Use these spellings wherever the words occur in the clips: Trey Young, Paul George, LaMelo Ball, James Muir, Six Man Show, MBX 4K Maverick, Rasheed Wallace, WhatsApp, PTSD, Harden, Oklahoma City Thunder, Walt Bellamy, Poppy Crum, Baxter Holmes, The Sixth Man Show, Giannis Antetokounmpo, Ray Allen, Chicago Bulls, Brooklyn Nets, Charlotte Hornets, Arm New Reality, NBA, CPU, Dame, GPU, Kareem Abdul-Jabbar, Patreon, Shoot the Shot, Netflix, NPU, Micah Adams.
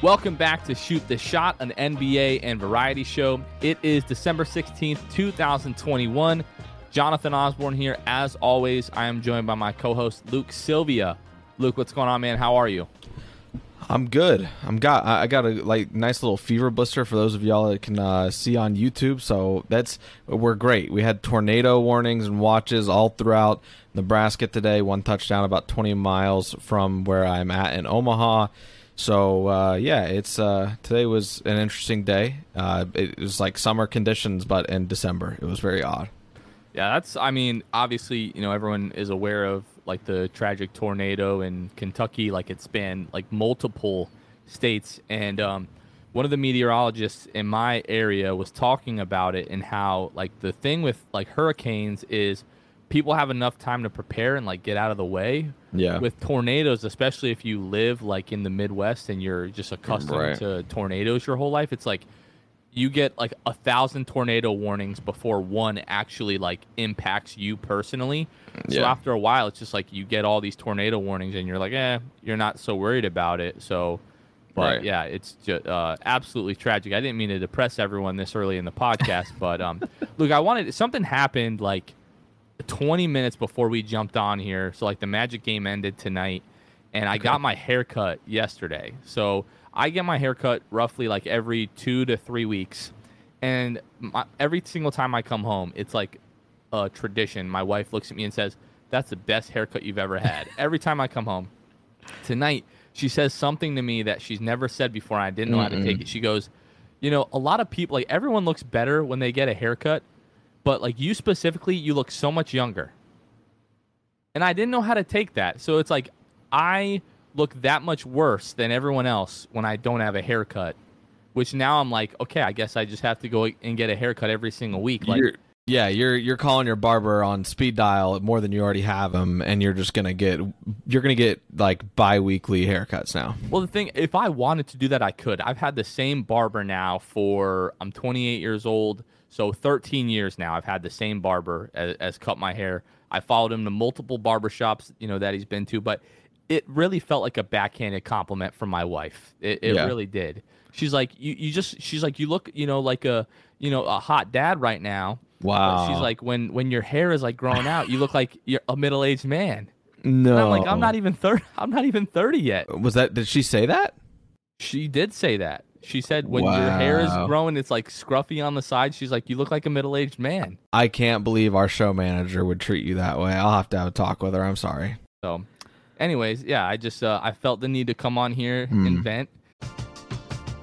Welcome back to Shoot the Shot, an NBA and variety show. It is December 16th, 2021. Jonathan Osborne here. As always, I am joined by my co-host, Luke Sylvia. Luke, what's going on, man? How are you? I'm good. I got a nice little fever blister for those of y'all that can see on YouTube. So we're great. We had tornado warnings and watches all throughout Nebraska today. One touchdown about 20 miles from where I'm at in Omaha. So, today was an interesting day. It was like summer conditions, but in December. It was very odd. Yeah, obviously, everyone is aware of, the tragic tornado in Kentucky. It spanned, multiple states. And one of the meteorologists in my area was talking about it and how, the thing with, hurricanes is people have enough time to prepare and get out of the way. Yeah. With tornadoes, especially if you live in the Midwest and you're just accustomed to tornadoes your whole life, it's you get 1,000 tornado warnings before one actually impacts you personally. Yeah. So after a while, it's just you get all these tornado warnings and you're you're not so worried about it. So, yeah, it's just, absolutely tragic. I didn't mean to depress everyone this early in the podcast, but Luke, something happened 20 minutes before we jumped on here. So the Magic game ended tonight, and I got my haircut yesterday. So I get my haircut roughly every 2 to 3 weeks, and every single time I come home, it's a tradition. My wife looks at me and says, "That's the best haircut you've ever had." Every time I come home tonight, she says something to me that she's never said before. And I didn't know how to take it. She goes, a lot of people, everyone looks better when they get a haircut. But you specifically, you look so much younger. And I didn't know how to take that. So it's I look that much worse than everyone else when I don't have a haircut, which now I'm okay, I guess I just have to go and get a haircut every single week. You're calling your barber on speed dial more than you already have him, and you're just going to get bi-weekly haircuts now. Well, the thing, if I wanted to do that, I could. I've had the same barber now I'm 28 years old. So 13 years now, I've had the same barber as cut my hair. I followed him to multiple barbershops, that he's been to, but it really felt like a backhanded compliment from my wife. It really did. She's you look, a hot dad right now. Wow. But she's when your hair is growing out, you look like you're a middle-aged man. No. And I'm I'm not even 30 yet. Did she say that? She did say that. She said, when your hair is growing, it's scruffy on the side. She's you look like a middle-aged man. I can't believe our show manager would treat you that way. I'll have to have a talk with her. I'm sorry. So anyways, yeah, I just I felt the need to come on here and vent.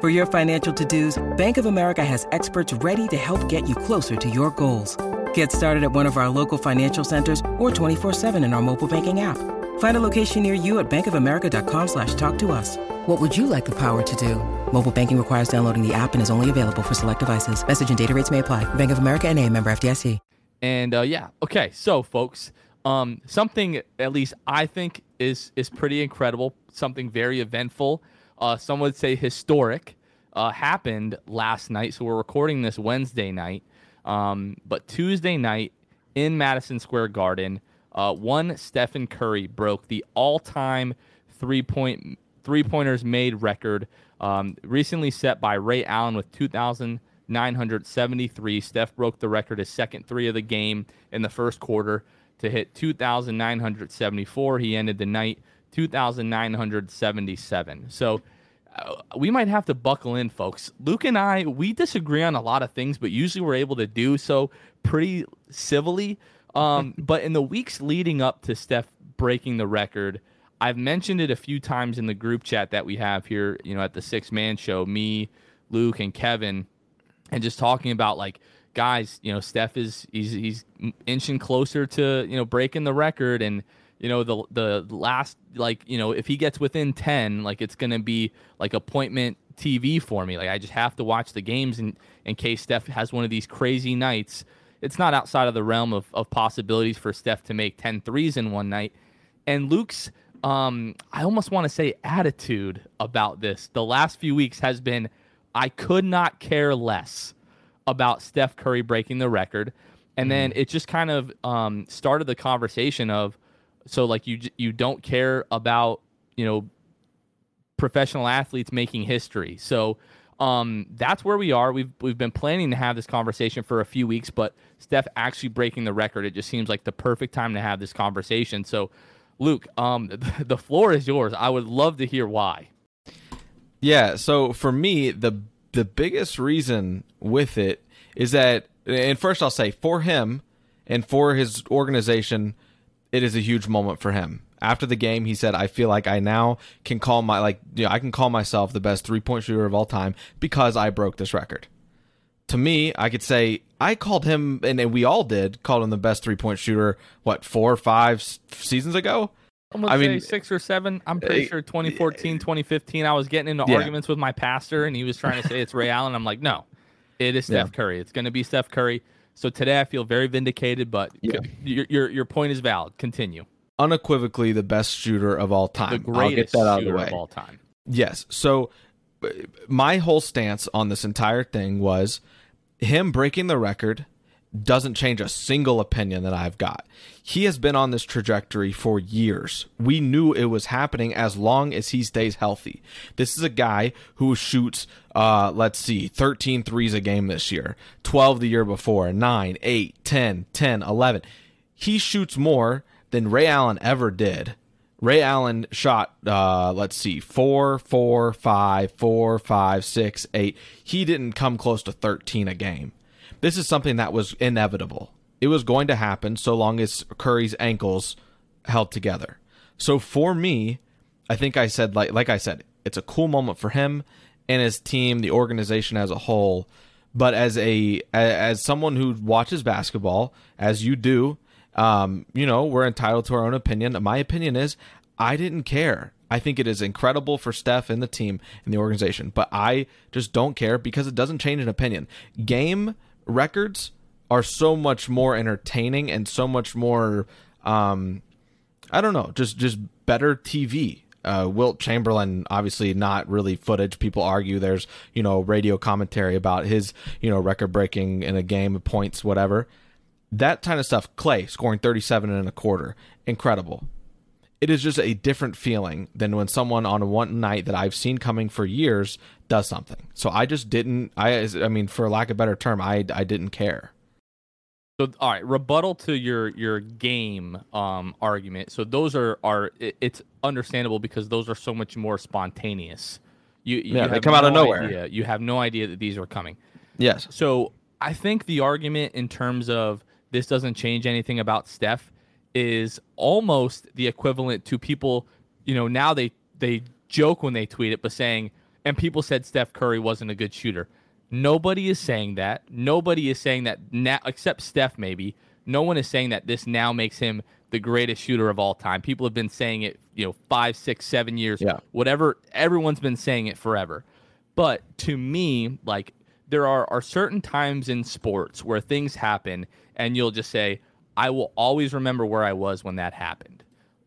For your financial to-dos, Bank of America has experts ready to help get you closer to your goals. Get started at one of our local financial centers or 24/7 in our mobile banking app. Find a location near you at bankofamerica.com/talktous. What would you like the power to do? Mobile banking requires downloading the app and is only available for select devices. Message and data rates may apply. Bank of America N.A., member FDIC. And okay, so folks, something at least I think is pretty incredible, something very eventful. Some would say historic, happened last night. So we're recording this Wednesday night. But Tuesday night in Madison Square Garden, one Stephen Curry broke the all-time three-pointers made record, recently set by Ray Allen with 2,973. Steph broke the record, his second three of the game in the first quarter, to hit 2,974. He ended the night 2,977. So we might have to buckle in, folks. Luke and I, we disagree on a lot of things, but usually we're able to do so pretty civilly. But in the weeks leading up to Steph breaking the record, I've mentioned it a few times in the group chat that we have here, you know, at the Six Man Show, me, Luke, and Kevin, and just talking about, like, guys, you know, Steph is he's inching closer to, you know, breaking the record, and you know, the last, like, you know, if he gets within 10, like, it's going to be like appointment TV for me. Like, I just have to watch the games in case Steph has one of these crazy nights. It's not outside of the realm of possibilities for Steph to make 10 threes in one night. And Luke's, I almost want to say attitude about this the last few weeks has been, I could not care less about Steph Curry breaking the record. And then it just kind of started the conversation of, so, like, you don't care about, you know, professional athletes making history. So that's where we are. We've been planning to have this conversation for a few weeks, but Steph actually breaking the record, it just seems like the perfect time to have this conversation. So, Luke, the floor is yours. I would love to hear why. Yeah, so for me, the biggest reason with it is that, and first I'll say, for him and for his organization, it is a huge moment for him. After the game, he said, I feel like I now can call my, like, you know, I can call myself the best three-point shooter of all time because I broke this record. To me, I could say I called him, and we all did, called him the best three-point shooter, what, 4 or 5 seasons ago? I mean, 6 or 7. I'm pretty sure 2014, 2015, I was getting into arguments with my pastor, and he was trying to say it's Ray Allen. I'm like, no, it is Steph Curry. It's going to be Steph Curry. So today I feel very vindicated, but your point is valid. Continue. Unequivocally the best shooter of all time. The greatest shooter of all time. Yes. So my whole stance on this entire thing was, him breaking the record doesn't change a single opinion that I've got. He has been on this trajectory for years. We knew it was happening as long as he stays healthy. This is a guy who shoots, 13 threes a game this year, 12 the year before, 9, 8, 10, 10, 11. He shoots more than Ray Allen ever did. Ray Allen shot, 4, 4, 5, 4, 5, 6, 8. He didn't come close to 13 a game. This is something that was inevitable. It was going to happen so long as Curry's ankles held together. So for me, I think I said, like I said, it's a cool moment for him and his team, the organization as a whole. But as someone who watches basketball, as you do, you know, we're entitled to our own opinion. My opinion is, I didn't care. I think it is incredible for Steph and the team and the organization, but I just don't care because it doesn't change an opinion. Game records are so much more entertaining and so much more, just better TV. Wilt Chamberlain, obviously not really footage. People argue there's, you know, radio commentary about his, you know, record breaking in a game, points, whatever. That kind of stuff. Clay scoring 37.25. Incredible. It is just a different feeling than when someone on one night that I've seen coming for years does something. So I just didn't, I mean, for lack of a better term, I didn't care. So, all right, rebuttal to your game argument. So those are it's understandable because those are so much more spontaneous. You they come out of nowhere. You have no idea that these are coming. Yes. So I think the argument in terms of this doesn't change anything about Steph is almost the equivalent to people, you know, now they joke when they tweet it, but saying, and people said Steph Curry wasn't a good shooter. Nobody is saying that. Nobody is saying that now, except Steph maybe. No one is saying that this now makes him the greatest shooter of all time. People have been saying it, you know, 5, 6, 7 years, whatever. Everyone's been saying it forever. But to me, like, there are certain times in sports where things happen and you'll just say, I will always remember where I was when that happened.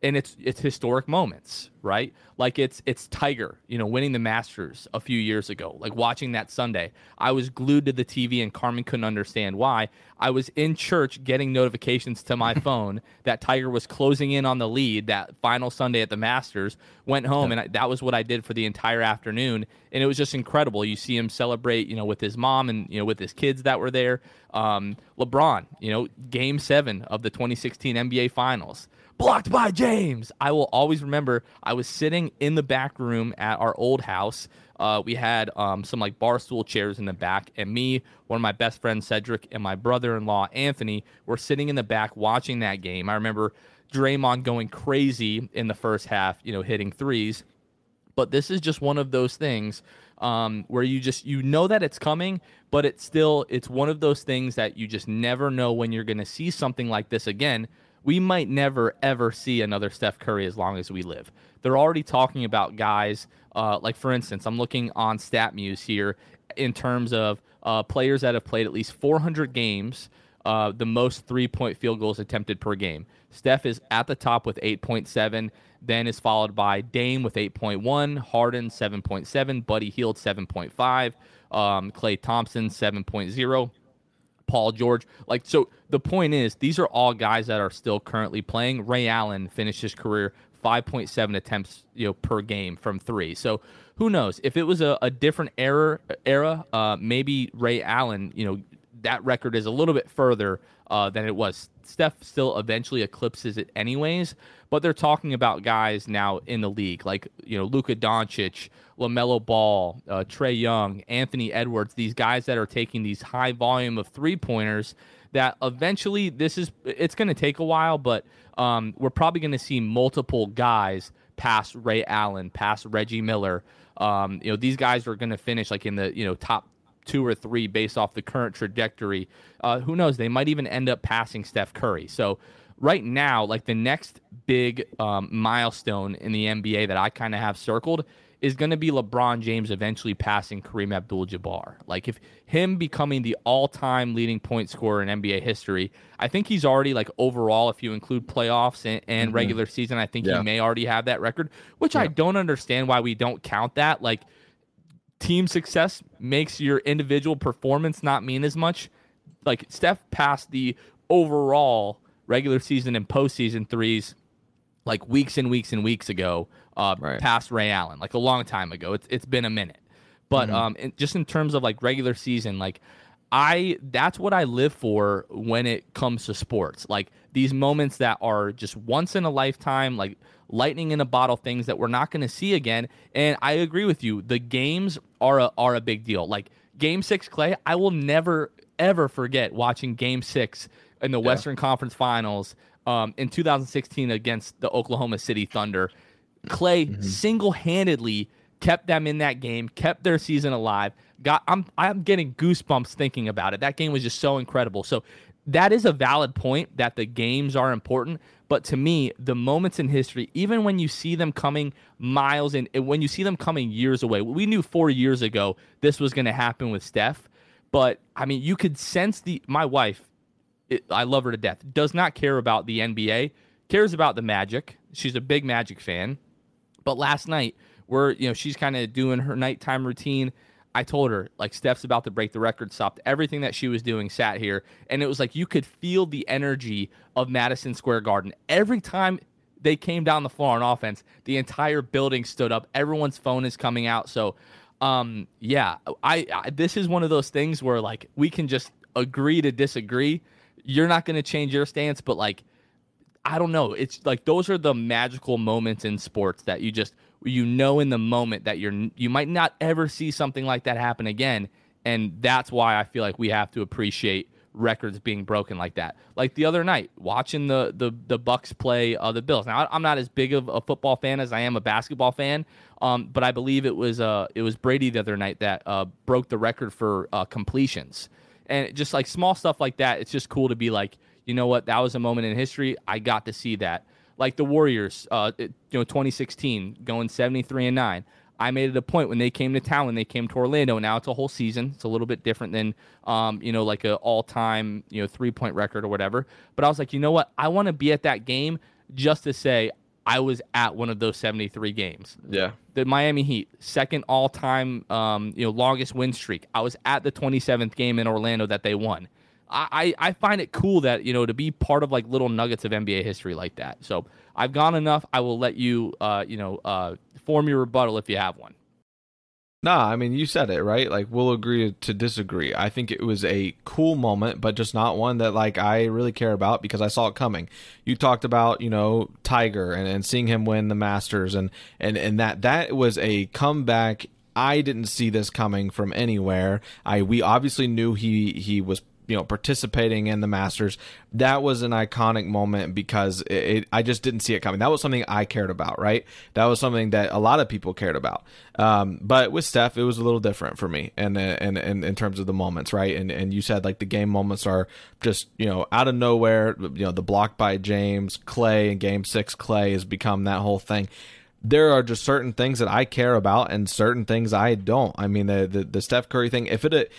And it's historic moments, right? Like it's Tiger, you know, winning the Masters a few years ago, like watching that Sunday. I was glued to the TV and Carmen couldn't understand why. I was in church getting notifications to my phone that Tiger was closing in on the lead that final Sunday at the Masters, went home, and that was what I did for the entire afternoon. And it was just incredible. You see him celebrate, you know, with his mom and, you know, with his kids that were there. LeBron, you know, Game 7 of the 2016 NBA Finals. Blocked by James. I will always remember I was sitting in the back room at our old house. We had some like bar stool chairs in the back, and me, one of my best friends, Cedric, and my brother-in-law, Anthony, were sitting in the back watching that game. I remember Draymond going crazy in the first half, you know, hitting threes. But this is just one of those things where you just, you know that it's coming, but it's still, it's one of those things that you just never know when you're going to see something like this again. We might never, ever see another Steph Curry as long as we live. They're already talking about guys, like, for instance, I'm looking on StatMuse here in terms of players that have played at least 400 games, the most three-point field goals attempted per game. Steph is at the top with 8.7, then is followed by Dame with 8.1, Harden 7.7, Buddy Hield 7.5, Clay Thompson 7.0. Paul George. Like, so the point is, these are all guys that are still currently playing. Ray Allen finished his career 5.7 attempts, you know, per game from three. So who knows? If it was a different era, maybe Ray Allen, you know, that record is a little bit further than it was. Steph still eventually eclipses it anyways, but they're talking about guys now in the league like, you know, Luka Doncic, LaMelo Ball, Trey Young, Anthony Edwards, these guys that are taking these high volume of three-pointers that eventually it's going to take a while, but we're probably going to see multiple guys past Ray Allen, past Reggie Miller. You know, these guys are going to finish like in the, you know, top 2 or 3 based off the current trajectory. Who knows? They might even end up passing Steph Curry. So right now, like the next big milestone in the NBA that I kind of have circled is going to be LeBron James eventually passing Kareem Abdul-Jabbar. Like if him becoming the all-time leading point scorer in NBA history, I think he's already, like, overall, if you include playoffs and regular season, I think he may already have that record, which I don't understand why we don't count that. Like, team success makes your individual performance not mean as much. Like, Steph passed the overall regular season and postseason threes like weeks and weeks and weeks ago, past Ray Allen, like a long time ago. It's been a minute. But just in terms of like regular season, like that's what I live for when it comes to sports. Like these moments that are just once in a lifetime, like lightning in a bottle, things that we're not going to see again. And I agree with you. The games are a big deal. Like Game 6, Clay, I will never, ever forget watching Game 6 in the Western Conference Finals in 2016 against the Oklahoma City Thunder. Clay single-handedly kept them in that game, kept their season alive. I'm getting goosebumps thinking about it. That game was just so incredible. So that is a valid point that the games are important. But to me, the moments in history, even when you see them coming miles and when you see them coming years away, we knew 4 years ago this was going to happen with Steph. But, I mean, you could sense my wife, I love her to death, does not care about the NBA, cares about the Magic. She's a big Magic fan. But last night, we're, you know, she's kind of doing her nighttime routine. I told her, like, Steph's about to break the record, stopped everything that she was doing, sat here. And it was like, you could feel the energy of Madison Square Garden. Every time they came down the floor on offense, the entire building stood up. Everyone's phone is coming out. So, yeah, I this is one of those things where, like, we can just agree to disagree. You're not going to change your stance, but, like, I don't know. It's like, those are the magical moments in sports that you just, you know, in the moment that you might not ever see something like that happen again. And that's why I feel like we have to appreciate records being broken like that. Like the other night, watching the Bucks play the Bills. Now, I'm not as big of a football fan as I am a basketball fan, but I believe it was Brady the other night that broke the record for completions. And just like small stuff like that, it's just cool to be like, you know what, that was a moment in history. I got to see that. Like the Warriors, 2016, going 73-9. I made it a point when they came to town, when they came to Orlando. Now it's a whole season. It's a little bit different than, like an all-time, 3-point record or whatever. But I was like, you know what? I want to be at that game just to say I was at one of those 73 games. Yeah. The Miami Heat, second all-time, longest win streak. I was at the 27th game in Orlando that they won. I find it cool that, to be part of like little nuggets of NBA history like that. So I've gone enough. I will let you, form your rebuttal if you have one. Nah, I mean, you said it, right? Like, we'll agree to disagree. I think it was a cool moment, but just not one that, like, I really care about because I saw it coming. You talked about, Tiger and seeing him win the Masters and that was a comeback. I didn't see this coming from anywhere. We obviously knew he was participating in the Masters. That was an iconic moment because I just didn't see it coming. That was something I cared about, right? That was something that a lot of people cared about. But with Steph, it was a little different for me. And in terms of the moments, right? And you said like the game moments are just, out of nowhere, the block by James, Clay in Game 6, Clay has become that whole thing. There are just certain things that I care about and certain things I don't. I mean, the Steph Curry thing, if it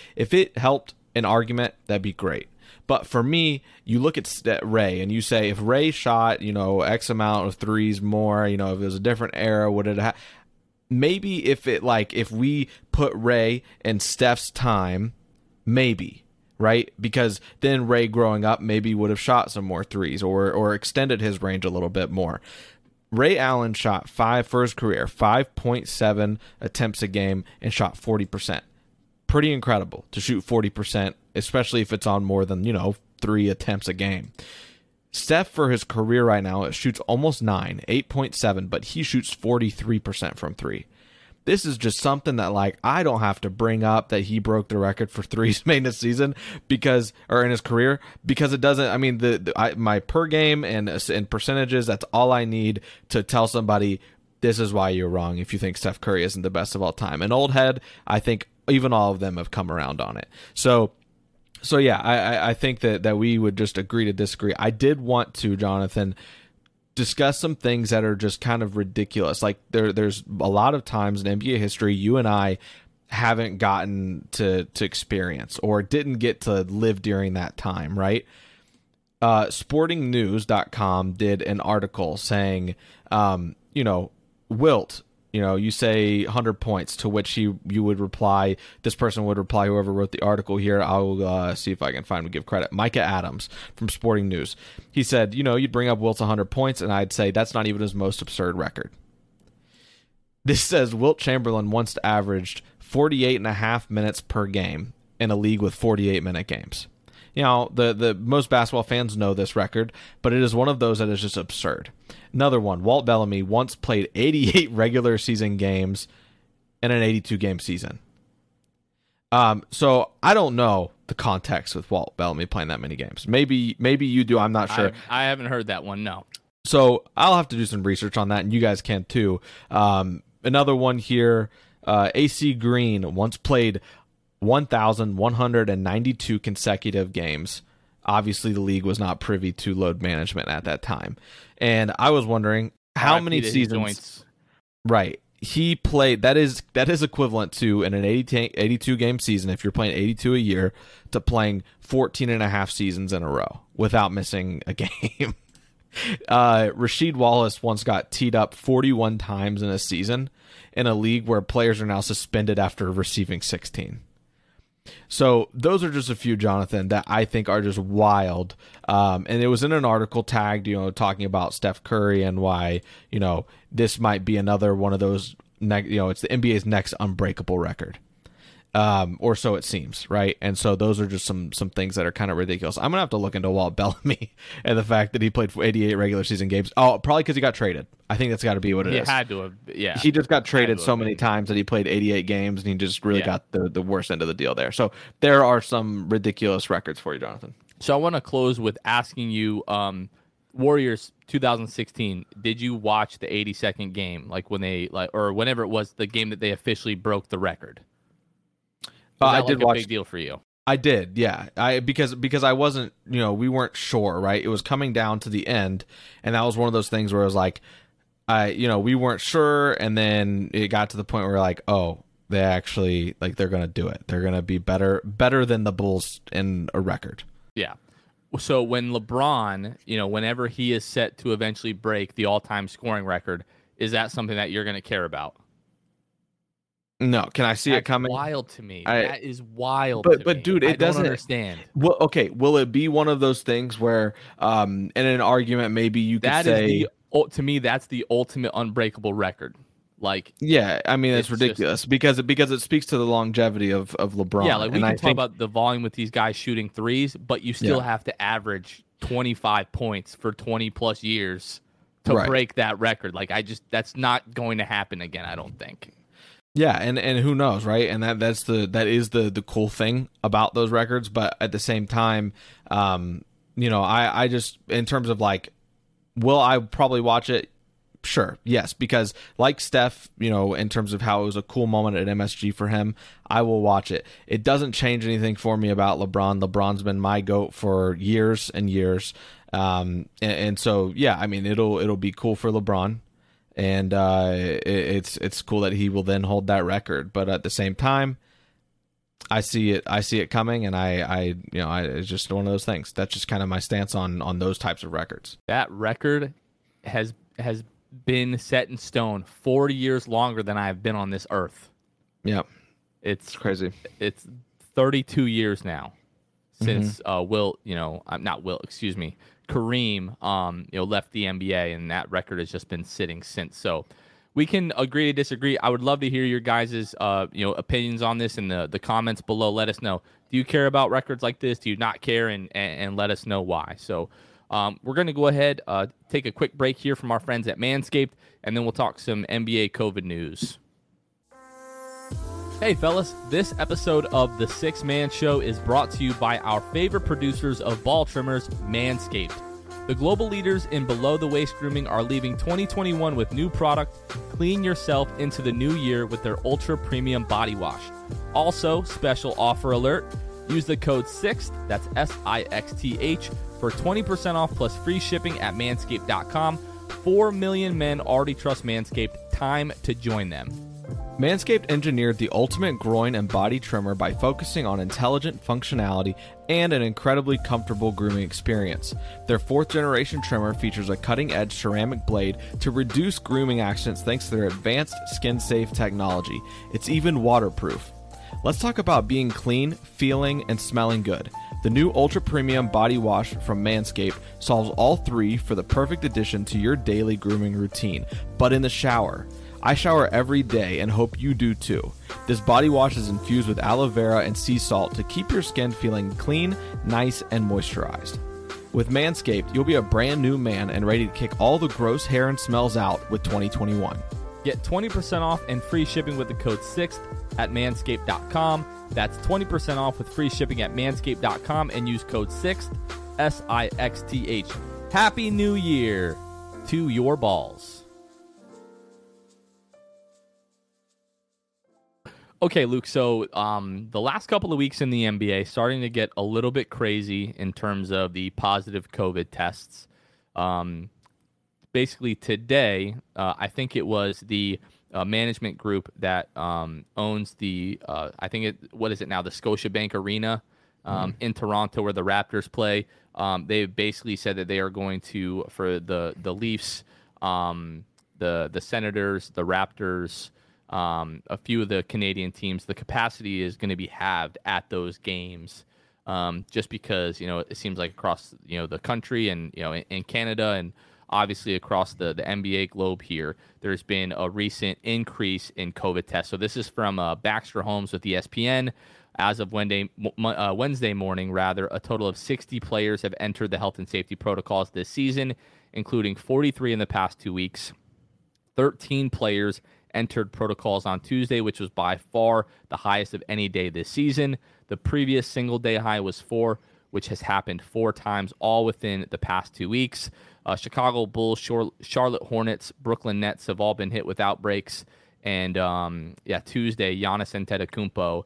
helped an argument, that'd be great. But for me, you look at Ray and you say, if Ray shot, X amount of threes more, if it was a different era, would it have? Maybe if we put Ray in Steph's time, maybe. Right? Because then Ray growing up maybe would have shot some more threes or extended his range a little bit more. Ray Allen shot 5.7 attempts a game and shot 40%. Pretty incredible to shoot 40%, especially if it's on more than, 3 attempts a game. Steph, for his career right now, it shoots almost 8.7, but he shoots 43% from 3. This is just something that, like, I don't have to bring up that he broke the record for threes made this season or in his career, because it doesn't. I mean, my per game and percentages, that's all I need to tell somebody this is why you're wrong if you think Steph Curry isn't the best of all time. An old head, I think. Even all of them have come around on it. So yeah, I think that we would just agree to disagree. I did want to, Jonathan, discuss some things that are just kind of ridiculous. Like there's a lot of times in NBA history, you and I haven't gotten to experience or didn't get to live during that time, right? SportingNews.com did an article saying, Wilt, you say 100 points, to which you would reply, this person would reply, whoever wrote the article here, I will see if I can find and give credit, Micah Adams from Sporting News. He said, you'd bring up Wilt's 100 points, and I'd say that's not even his most absurd record. This says Wilt Chamberlain once averaged 48.5 minutes per game in a league with 48-minute games. The most basketball fans know this record, but it is one of those that is just absurd. Another one, Walt Bellamy once played 88 regular season games in an 82-game season. So I don't know the context with Walt Bellamy playing that many games. Maybe you do. I'm not sure. I haven't heard that one, no. So I'll have to do some research on that, and you guys can too. Another one here, A.C. Green once played 1,192 consecutive games. Obviously, the league was not privy to load management at that time. And I was wondering how many seasons, right, he played. That is equivalent to in an 82-game season, if you're playing 82 a year, to playing 14 and a half seasons in a row without missing a game. Rasheed Wallace once got teed up 41 times in a season in a league where players are now suspended after receiving 16. So those are just a few, Jonathan, that I think are just wild. And it was in an article tagged, you know, talking about Steph Curry and why, you know, this might be another one of those, it's the NBA's next unbreakable record. Or so it seems, right? And so those are just some things that are kind of ridiculous. I'm going to have to look into Walt Bellamy and the fact that he played 88 regular season games. Oh, probably because he got traded. I think that's got to be what it is. He had to have, yeah. He just got traded so many times that he played 88 games, and he just really got the worst end of the deal there. So there are some ridiculous records for you, Jonathan. So I want to close with asking you, Warriors 2016, did you watch the 82nd game, like when they, like, or whenever it was the game that they officially broke the record? I did watch. Big deal for you. I did, yeah. Because I wasn't, we weren't sure, right? It was coming down to the end, and that was one of those things where it was like, we weren't sure, and then it got to the point where we're like, oh, they actually, like, they're gonna do it. They're gonna be better than the Bulls in a record. Yeah. So when LeBron, whenever he is set to eventually break the all-time scoring record, is that something that you're gonna care about? No, can I see it coming? Wild to me. That is wild. But dude, it doesn't understand. Well, okay. Will it be one of those things where, in an argument, maybe you could say, to me, that's the ultimate unbreakable record. Like, yeah, I mean, it's ridiculous just, because it speaks to the longevity of LeBron. Yeah, like we can talk about the volume with these guys shooting threes, but you still have to average 25 points for 20 plus years to break that record. Like, that's not going to happen again. I don't think. Yeah, and who knows, right? And that is the cool thing about those records. But at the same time, I just, in terms of like, will I probably watch it? Sure, yes, because like Steph, in terms of how it was a cool moment at MSG for him, I will watch it. It doesn't change anything for me about LeBron. LeBron's been my GOAT for years and years, and so yeah, I mean it'll be cool for LeBron. And it's cool that he will then hold that record, but at the same time, I see it coming, and I it's just one of those things. That's just kind of my stance on those types of records. That record has been set in stone 40 years longer than I've been on this earth. Yeah, it's crazy. It's 32 years now since Kareem, left the NBA, and that record has just been sitting since. So we can agree to disagree. I would love to hear your guys' opinions on this in the comments below. Let us know. Do you care about records like this? Do you not care? And let us know why. So we're going to go ahead, take a quick break here from our friends at Manscaped, and then we'll talk some NBA COVID news. Hey, fellas, this episode of The 6-Man Show is brought to you by our favorite producers of ball trimmers, Manscaped. The global leaders in below-the-waist grooming are leaving 2021 with new product. Clean yourself into the new year with their ultra-premium body wash. Also, special offer alert, use the code 6th, that's S-I-X-T-H, for 20% off plus free shipping at Manscaped.com. 4 million men already trust Manscaped. Time to join them. Manscaped engineered the ultimate groin and body trimmer by focusing on intelligent functionality and an incredibly comfortable grooming experience. Their 4th-generation trimmer features a cutting-edge ceramic blade to reduce grooming accidents thanks to their advanced skin-safe technology. It's even waterproof. Let's talk about being clean, feeling, and smelling good. The new Ultra Premium Body Wash from Manscaped solves all three for the perfect addition to your daily grooming routine, but in the shower. I shower every day and hope you do too. This body wash is infused with aloe vera and sea salt to keep your skin feeling clean, nice, and moisturized. With Manscaped, you'll be a brand new man and ready to kick all the gross hair and smells out with 2021. Get 20% off and free shipping with the code 6th at manscaped.com. That's 20% off with free shipping at manscaped.com and use code 6th, S-I-X-T-H. Happy New Year to your balls. Okay, Luke, so the last couple of weeks in the NBA starting to get a little bit crazy in terms of the positive COVID tests. Basically today, I think it was the management group that owns the, the Scotiabank Arena in Toronto where the Raptors play. They basically said that they are going to, for the Leafs, the Senators, the Raptors, a few of the Canadian teams, the capacity is going to be halved at those games, just because, you know, it seems like across, you know, the country and, you know, in Canada and obviously across the NBA globe here, there's been a recent increase in COVID tests. So this is from Baxter Holmes with ESPN. As of Wednesday morning, rather, a total of 60 players have entered the health and safety protocols this season, including 43 in the past 2 weeks. 13 players entered protocols on Tuesday, which was by far the highest of any day this season. The previous single-day high was 4, which has happened 4 times, all within the past 2 weeks. Chicago Bulls, Charlotte Hornets, Brooklyn Nets have all been hit with outbreaks. And, Tuesday, Giannis Antetokounmpo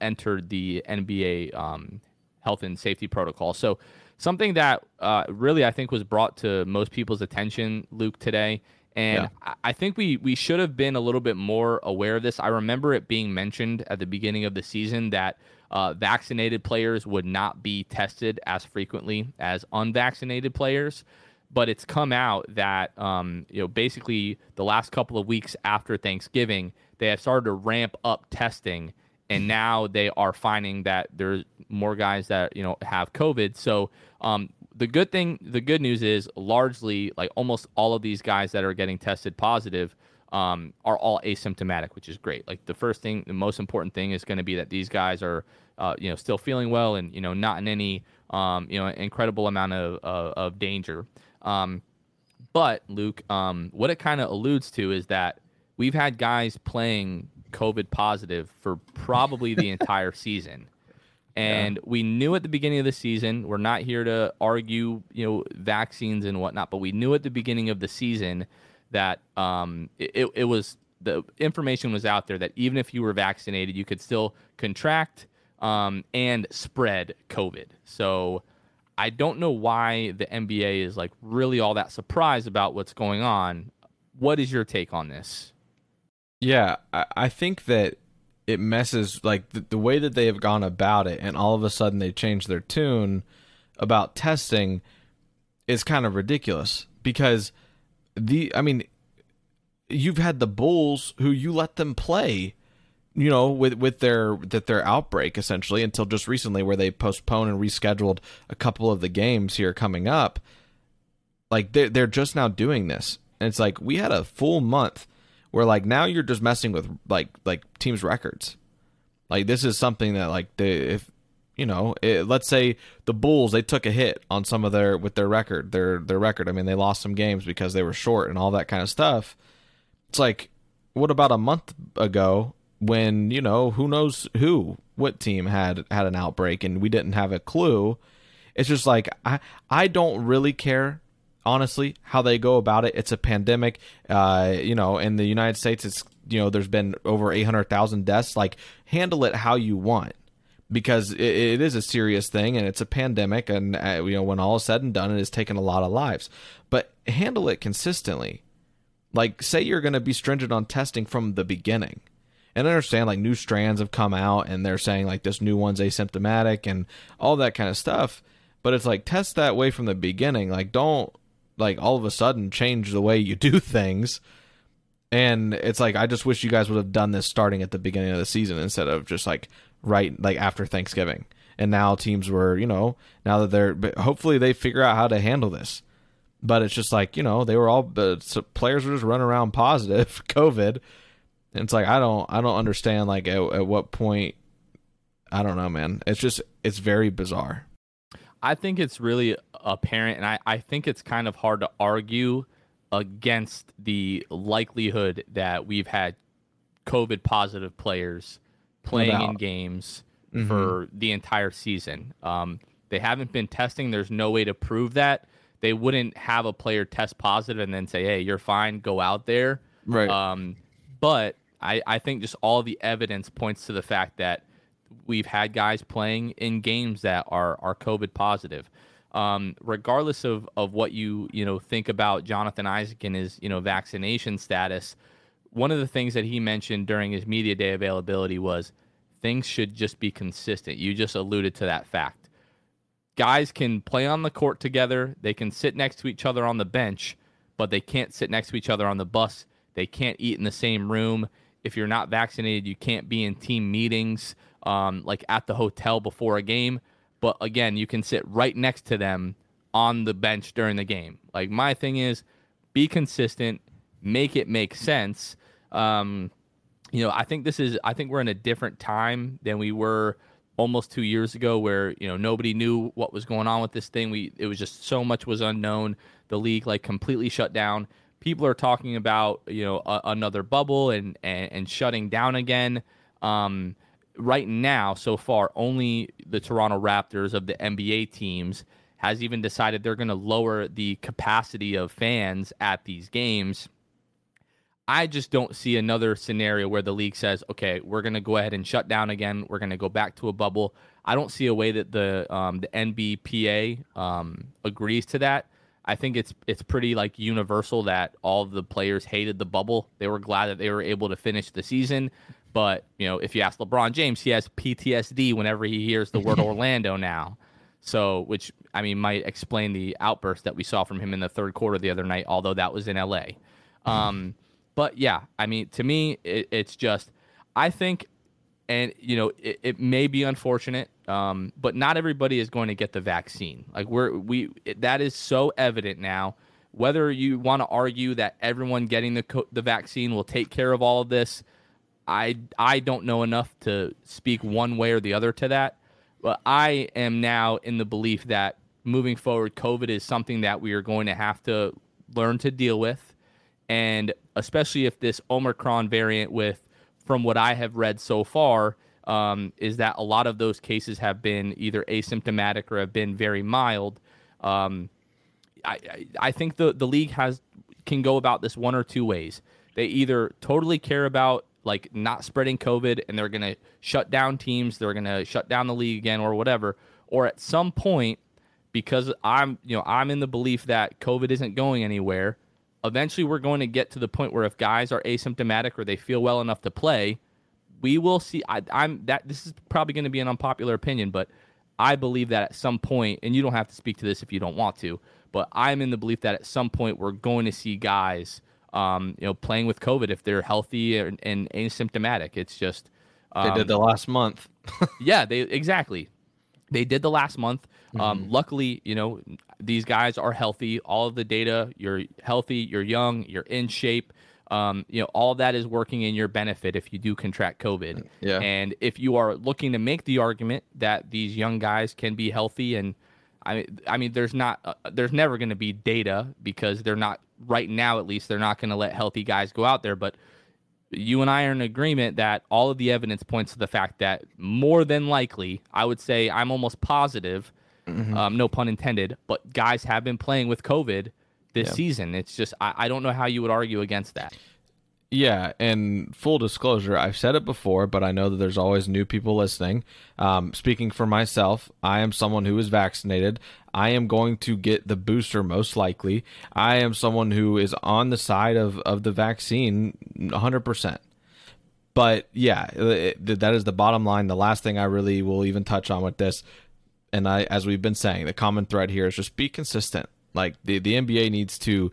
entered the NBA health and safety protocol. So something that really I think was brought to most people's attention, Luke, today. And yeah, I think we should have been a little bit more aware of this. I remember it being mentioned at the beginning of the season that vaccinated players would not be tested as frequently as unvaccinated players. But it's come out that basically the last couple of weeks after Thanksgiving, they have started to ramp up testing, and now they are finding that there's more guys that have COVID. So the good news is largely like almost all of these guys that are getting tested positive are all asymptomatic, which is great. Like the most important thing is going to be that these guys are still feeling well and not in any incredible amount of danger. But Luke, what it kind of alludes to is that we've had guys playing COVID positive for probably the entire season. And we knew at the beginning of the season, we're not here to argue, vaccines and whatnot, but we knew at the beginning of the season that it was, the information was out there that even if you were vaccinated, you could still contract and spread COVID. So I don't know why the NBA is like really all that surprised about what's going on. What is your take on this? Yeah, I think that it messes, like the way that they have gone about it, and all of a sudden they change their tune about testing is kind of ridiculous, because you've had the Bulls who you let them play, with their outbreak essentially until just recently, where they postponed and rescheduled a couple of the games here coming up. Like they're just now doing this, and it's like we had a full month. Where like now you're just messing with like teams' records. Like this is something that let's say the Bulls, they took a hit on some of their record, their record. I mean, they lost some games because they were short and all that kind of stuff. It's like, what about a month ago when who knows what team had an outbreak and we didn't have a clue? It's just like I don't really care. Honestly, how they go about it, it's a pandemic. In the United States, it's there's been over 800,000 deaths. Like, handle it how you want, because it is a serious thing and it's a pandemic. And when all is said and done, it has taken a lot of lives. But handle it consistently. Like, say you're going to be stringent on testing from the beginning. And I understand like new strands have come out and they're saying like this new one's asymptomatic and all that kind of stuff. But it's like test that way from the beginning. Like, don't. Like all of a sudden change the way you do things. And it's like, I just wish you guys would have done this starting at the beginning of the season instead of just like right like after Thanksgiving. And now teams were, now that but hopefully they figure out how to handle this. But it's just like, they were all players were just running around positive COVID. And it's like, I don't understand like at what point. I don't know, man. It's very bizarre. I think it's really apparent, and I think it's kind of hard to argue against the likelihood that we've had COVID positive players playing in games for the entire season. They haven't been testing. There's no way to prove that. They wouldn't have a player test positive and then say, hey, you're fine, go out there. Right. But I think just all the evidence points to the fact that we've had guys playing in games that are COVID positive. Regardless of what you think about Jonathan Isaac and his vaccination status, one of the things that he mentioned during his media day availability was things should just be consistent. You just alluded to that fact. guys can play on the court together. They can sit next to each other on the bench, but they can't sit next to each other on the bus. They can't eat in the same room. If you're not vaccinated, you can't be in team meetings, like at the hotel before a game. But again, you can sit right next to them on the bench during the game. Like, my thing is, be consistent, make it make sense. I think we're in a different time than we were almost 2 years ago, where, you know, nobody knew what was going on with this thing. It was just so much was unknown. The league like completely shut down. People are talking about, you know, another bubble and shutting down again. Right now, so far, only the Toronto Raptors of the NBA teams has even decided they're going to lower the capacity of fans at these games. I just don't see another scenario where the league says, okay, we're going to go ahead and shut down again. We're going to go back to a bubble. I don't see a way that the NBPA agrees to that. I think it's pretty like universal that all of the players hated the bubble. They were glad that they were able to finish the season. But, you know, if you ask LeBron James, he has PTSD whenever he hears the word Orlando now. So, which, I mean, might explain the outburst that we saw from him in the third quarter the other night, although that was in L.A. But, yeah, I mean, to me, it's just, I think, and, you know, it may be unfortunate, but not everybody is going to get the vaccine. Like, that is so evident now. Whether you want to argue that everyone getting the vaccine will take care of all of this, I don't know enough to speak one way or the other to that. But I am now in the belief that moving forward, COVID is something that we are going to have to learn to deal with. And especially if this Omicron variant, from what I have read so far, is that a lot of those cases have been either asymptomatic or have been very mild. I think the league can go about this one or two ways. They either totally care about like not spreading COVID and they're going to shut down teams, they're going to shut down the league again or whatever, or at some point, because I'm in the belief that COVID isn't going anywhere. Eventually, we're going to get to the point where if guys are asymptomatic or they feel well enough to play, we will see. This is probably going to be an unpopular opinion, but I believe that at some point, and you don't have to speak to this if you don't want to, but I'm in the belief that at some point we're going to see guys, playing with COVID if they're healthy and asymptomatic. It's just they did the last month. Yeah, exactly. They did the last month. Luckily, you know, these guys are healthy. All of the data, you're healthy, you're young, you're in shape. All that is working in your benefit if you do contract COVID. Yeah. And if you are looking to make the argument that these young guys can be healthy, and I mean, there's never going to be data because they're not right now. At least they're not going to let healthy guys go out there. But you and I are in agreement that all of the evidence points to the fact that more than likely, I would say I'm almost positive. No pun intended, but guys have been playing with COVID this season. It's just, I don't know how you would argue against that. Yeah, and full disclosure, I've said it before, but I know that there's always new people listening. Speaking for myself, I am someone who is vaccinated. I am going to get the booster most likely. I am someone who is on the side of the vaccine 100%. But yeah, that is the bottom line. The last thing I really will even touch on with this, and as we've been saying, the common thread here is just be consistent. Like the NBA needs to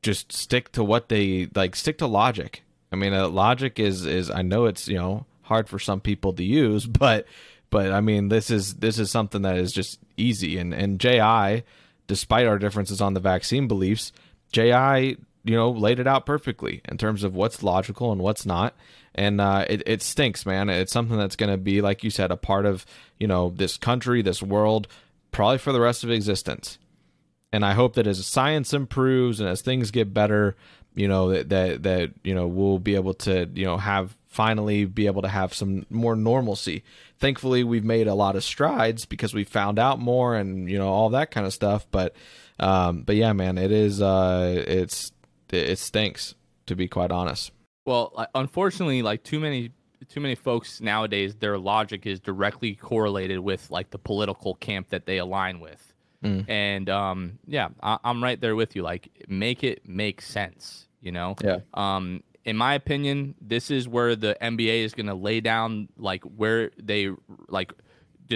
just stick to what they like, stick to logic. I mean, logic is I know it's, you know, hard for some people to use, but I mean, this is something that is just easy. And JI, despite our differences on the vaccine beliefs, JI, you know, laid it out perfectly in terms of what's logical and what's not. And it stinks, man. It's something that's going to be, like you said, a part of, you know, this country, this world, probably for the rest of existence. And I hope that as science improves and as things get better, you know, that you know, we'll be able to, you know, finally be able to have some more normalcy. Thankfully, we've made a lot of strides because we found out more and, you know, all that kind of stuff. But yeah, man, it is it stinks, to be quite honest. Well, unfortunately, like too many folks nowadays, their logic is directly correlated with like the political camp that they align with. And yeah, I'm right there with you. Like, make it make sense, you know? Yeah. In my opinion, this is where the NBA is going to lay down like where they like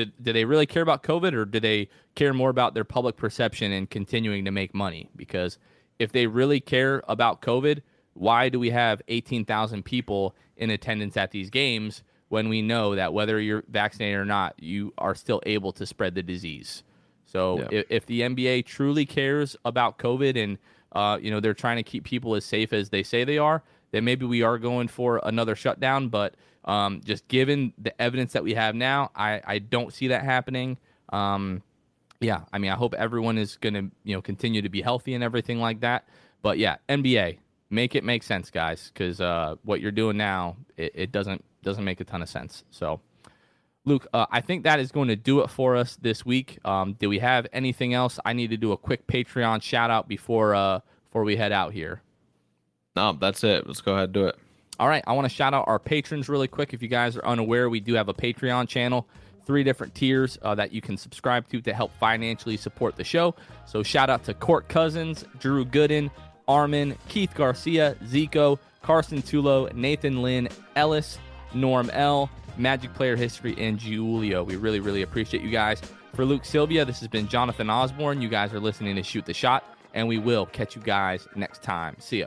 do they really care about COVID, or do they care more about their public perception and continuing to make money? Because if they really care about COVID, why do we have 18,000 people in attendance at these games when we know that whether you're vaccinated or not, you are still able to spread the disease? So if the NBA truly cares about COVID and they're trying to keep people as safe as they say they are, then maybe we are going for another shutdown. But just given the evidence that we have now, I don't see that happening. I mean, I hope everyone is going to continue to be healthy and everything like that. But yeah, NBA, make it make sense, guys, because what you're doing now, it doesn't make a ton of sense. So, Luke, I think that is going to do it for us this week. Do we have anything else? I need to do a quick Patreon shout out before we head out here. No, that's it. Let's go ahead and do it. All right. I want to shout out our patrons really quick. If you guys are unaware, we do have a Patreon channel, 3 different tiers that you can subscribe to help financially support the show. So shout out to Court Cousins, Drew Gooden, Armin, Keith Garcia, Zico, Carson Tulo, Nathan Lynn, Ellis, Norm L, Magic Player History, and Giulio. We really, really appreciate you guys. For Luke Sylvia, this has been Jonathan Osborne. You guys are listening to Shoot the Shot, and we will catch you guys next time. See ya.